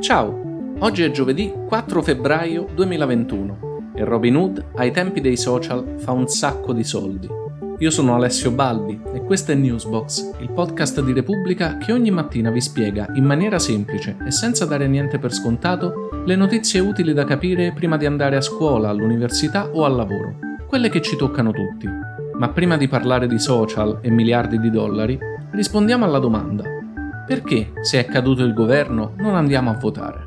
Ciao, oggi è giovedì 4 febbraio 2021 e Robin Hood ai tempi dei social fa un sacco di soldi. Io sono Alessio Balbi e questo è Newsbox, il podcast di Repubblica che ogni mattina vi spiega in maniera semplice e senza dare niente per scontato le notizie utili da capire prima di andare a scuola, all'università o al lavoro, quelle che ci toccano tutti. Ma prima di parlare di social e miliardi di dollari, rispondiamo alla domanda: perché, se è caduto il governo, non andiamo a votare?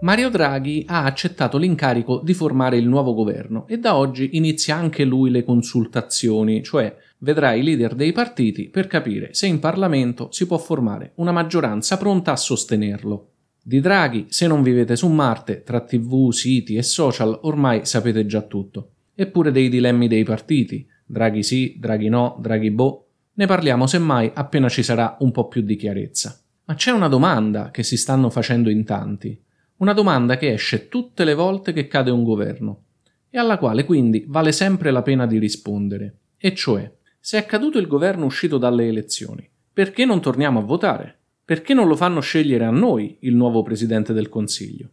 Mario Draghi ha accettato l'incarico di formare il nuovo governo e da oggi inizia anche lui le consultazioni, cioè vedrà i leader dei partiti per capire se in Parlamento si può formare una maggioranza pronta a sostenerlo. Di Draghi, se non vivete su Marte, tra TV, siti e social, ormai sapete già tutto. Eppure dei dilemmi dei partiti: Draghi sì, Draghi no, Draghi boh. Ne parliamo semmai appena ci sarà un po' più di chiarezza. Ma c'è una domanda che si stanno facendo in tanti, una domanda che esce tutte le volte che cade un governo e alla quale quindi vale sempre la pena di rispondere, e cioè: se è caduto il governo uscito dalle elezioni, perché non torniamo a votare? Perché non lo fanno scegliere a noi il nuovo presidente del Consiglio?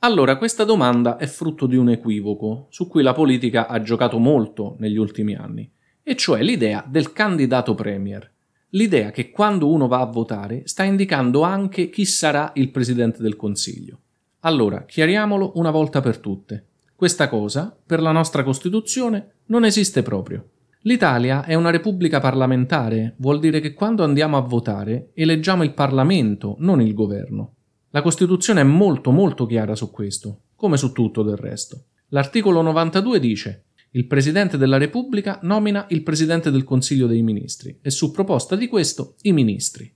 Allora, questa domanda è frutto di un equivoco su cui la politica ha giocato molto negli ultimi anni, e cioè l'idea del candidato premier. L'idea che quando uno va a votare sta indicando anche chi sarà il presidente del Consiglio. Allora, chiariamolo una volta per tutte. Questa cosa, per la nostra Costituzione, non esiste proprio. L'Italia è una repubblica parlamentare, vuol dire che quando andiamo a votare eleggiamo il Parlamento, non il governo. La Costituzione è molto molto chiara su questo, come su tutto del resto. L'articolo 92 dice: il Presidente della Repubblica nomina il Presidente del Consiglio dei Ministri e, su proposta di questo, i Ministri.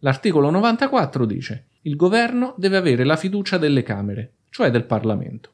L'articolo 94 dice: il Governo deve avere la fiducia delle Camere, cioè del Parlamento.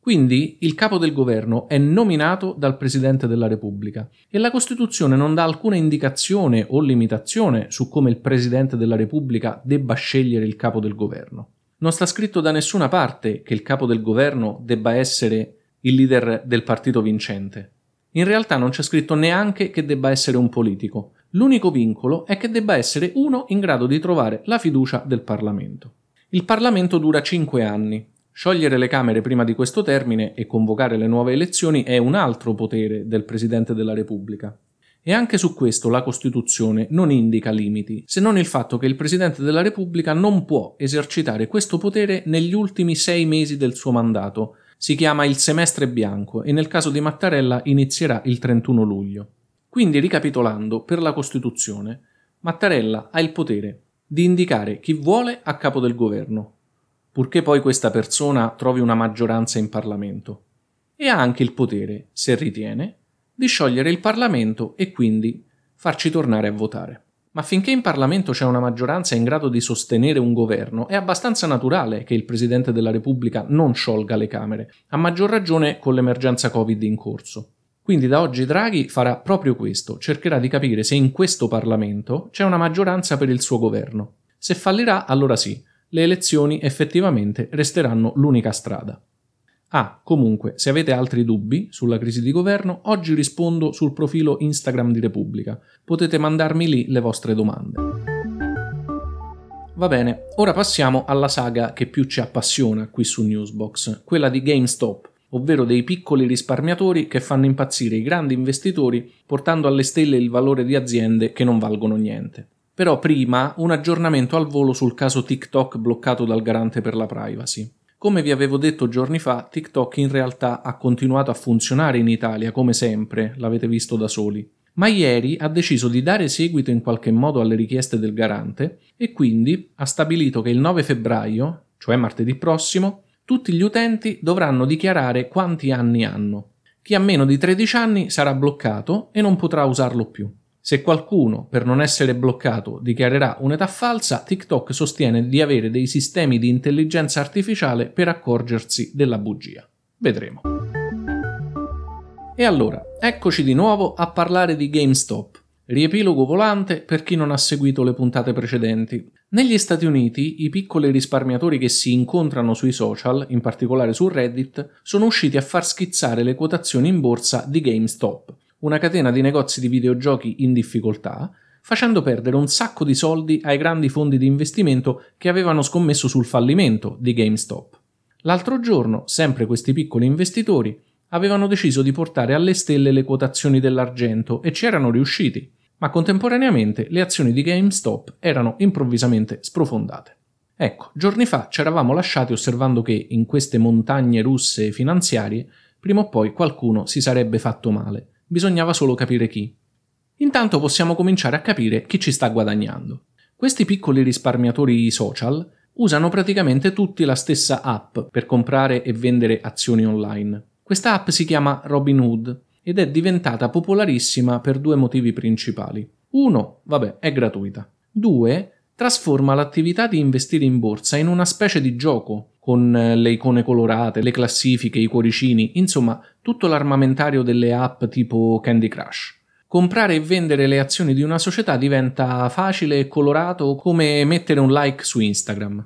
Quindi il capo del Governo è nominato dal Presidente della Repubblica e la Costituzione non dà alcuna indicazione o limitazione su come il Presidente della Repubblica debba scegliere il capo del Governo. Non sta scritto da nessuna parte che il capo del Governo debba essere il leader del partito vincente. In realtà non c'è scritto neanche che debba essere un politico. L'unico vincolo è che debba essere uno in grado di trovare la fiducia del Parlamento. Il Parlamento dura 5 anni. Sciogliere le Camere prima di questo termine e convocare le nuove elezioni è un altro potere del Presidente della Repubblica. E anche su questo la Costituzione non indica limiti, se non il fatto che il Presidente della Repubblica non può esercitare questo potere negli ultimi 6 mesi del suo mandato. Si chiama il semestre bianco e nel caso di Mattarella inizierà il 31 luglio. Quindi, ricapitolando, per la Costituzione, Mattarella ha il potere di indicare chi vuole a capo del governo, purché poi questa persona trovi una maggioranza in Parlamento. E ha anche il potere, se ritiene, di sciogliere il Parlamento e quindi farci tornare a votare. Ma finché in Parlamento c'è una maggioranza in grado di sostenere un governo, è abbastanza naturale che il Presidente della Repubblica non sciolga le Camere, a maggior ragione con l'emergenza Covid in corso. Quindi da oggi Draghi farà proprio questo, cercherà di capire se in questo Parlamento c'è una maggioranza per il suo governo. Se fallirà, allora sì, le elezioni effettivamente resteranno l'unica strada. Ah, comunque, se avete altri dubbi sulla crisi di governo, oggi rispondo sul profilo Instagram di Repubblica. Potete mandarmi lì le vostre domande. Va bene, ora passiamo alla saga che più ci appassiona qui su Newsbox, quella di GameStop, ovvero dei piccoli risparmiatori che fanno impazzire i grandi investitori portando alle stelle il valore di aziende che non valgono niente. Però prima un aggiornamento al volo sul caso TikTok bloccato dal Garante per la privacy. Come vi avevo detto giorni fa, TikTok in realtà ha continuato a funzionare in Italia, come sempre, l'avete visto da soli. Ma ieri ha deciso di dare seguito in qualche modo alle richieste del Garante e quindi ha stabilito che il 9 febbraio, cioè martedì prossimo, tutti gli utenti dovranno dichiarare quanti anni hanno. Chi ha meno di 13 anni sarà bloccato e non potrà usarlo più. Se qualcuno, per non essere bloccato, dichiarerà un'età falsa, TikTok sostiene di avere dei sistemi di intelligenza artificiale per accorgersi della bugia. Vedremo. E allora, eccoci di nuovo a parlare di GameStop. Riepilogo volante per chi non ha seguito le puntate precedenti. Negli Stati Uniti, i piccoli risparmiatori che si incontrano sui social, in particolare su Reddit, sono usciti a far schizzare le quotazioni in borsa di GameStop, una catena di negozi di videogiochi in difficoltà, facendo perdere un sacco di soldi ai grandi fondi di investimento che avevano scommesso sul fallimento di GameStop. L'altro giorno, sempre questi piccoli investitori avevano deciso di portare alle stelle le quotazioni dell'argento e ci erano riusciti, ma contemporaneamente le azioni di GameStop erano improvvisamente sprofondate. Ecco, giorni fa ci eravamo lasciati osservando che in queste montagne russe finanziarie prima o poi qualcuno si sarebbe fatto male, bisognava solo capire chi. Intanto possiamo cominciare a capire chi ci sta guadagnando. Questi piccoli risparmiatori social usano praticamente tutti la stessa app per comprare e vendere azioni online. Questa app si chiama Robin Hood ed è diventata popolarissima per due motivi principali. Uno, è gratuita. Due, trasforma l'attività di investire in borsa in una specie di gioco, con le icone colorate, le classifiche, i cuoricini, insomma tutto l'armamentario delle app tipo Candy Crush. Comprare e vendere le azioni di una società diventa facile e colorato come mettere un like su Instagram.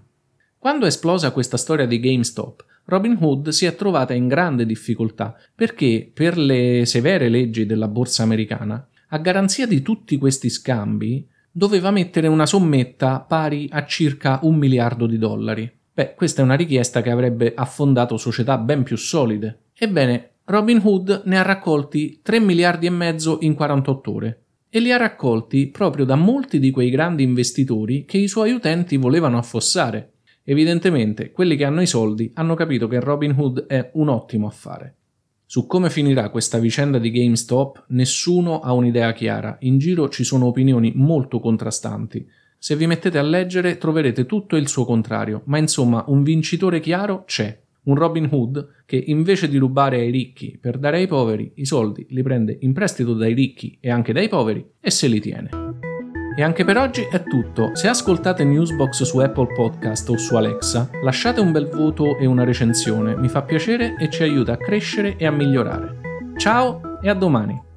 Quando è esplosa questa storia di GameStop, Robin Hood si è trovata in grande difficoltà perché, per le severe leggi della borsa americana, a garanzia di tutti questi scambi, doveva mettere una sommetta pari a circa $1 miliardo. Beh, questa è una richiesta che avrebbe affondato società ben più solide. Ebbene, Robin Hood ne ha raccolti $3,5 miliardi in 48 ore e li ha raccolti proprio da molti di quei grandi investitori che i suoi utenti volevano affossare. Evidentemente, quelli che hanno i soldi hanno capito che Robin Hood è un ottimo affare. Su come finirà questa vicenda di GameStop, nessuno ha un'idea chiara, in giro ci sono opinioni molto contrastanti. Se vi mettete a leggere troverete tutto il suo contrario, ma insomma un vincitore chiaro c'è, un Robin Hood che invece di rubare ai ricchi per dare ai poveri, i soldi li prende in prestito dai ricchi e anche dai poveri e se li tiene. E anche per oggi è tutto. Se ascoltate Newsbox su Apple Podcast o su Alexa, lasciate un bel voto e una recensione, mi fa piacere e ci aiuta a crescere e a migliorare. Ciao e a domani!